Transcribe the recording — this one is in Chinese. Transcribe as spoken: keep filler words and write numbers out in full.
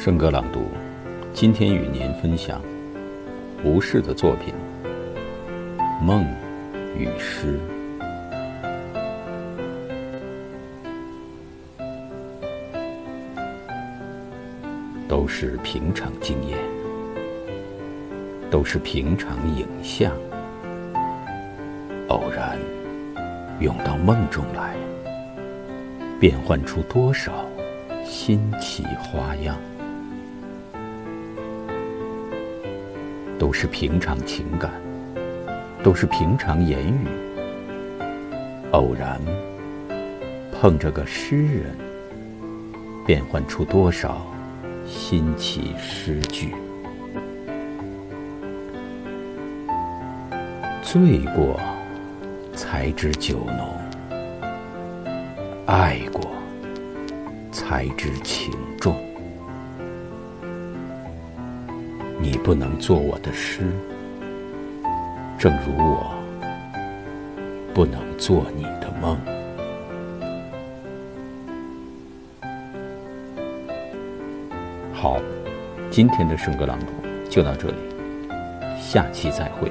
圣歌朗读，今天与您分享吴氏的作品《梦与诗》。都是平常经验，都是平常影像，偶然涌到梦中来，变换出多少新奇花样。都是平常情感，都是平常言语，偶然碰着个诗人，变换出多少新奇诗句。醉过才知酒浓，爱过才知情重。你不能做我的诗，正如我不能做你的梦。好，今天的圣歌朗读就到这里，下期再会。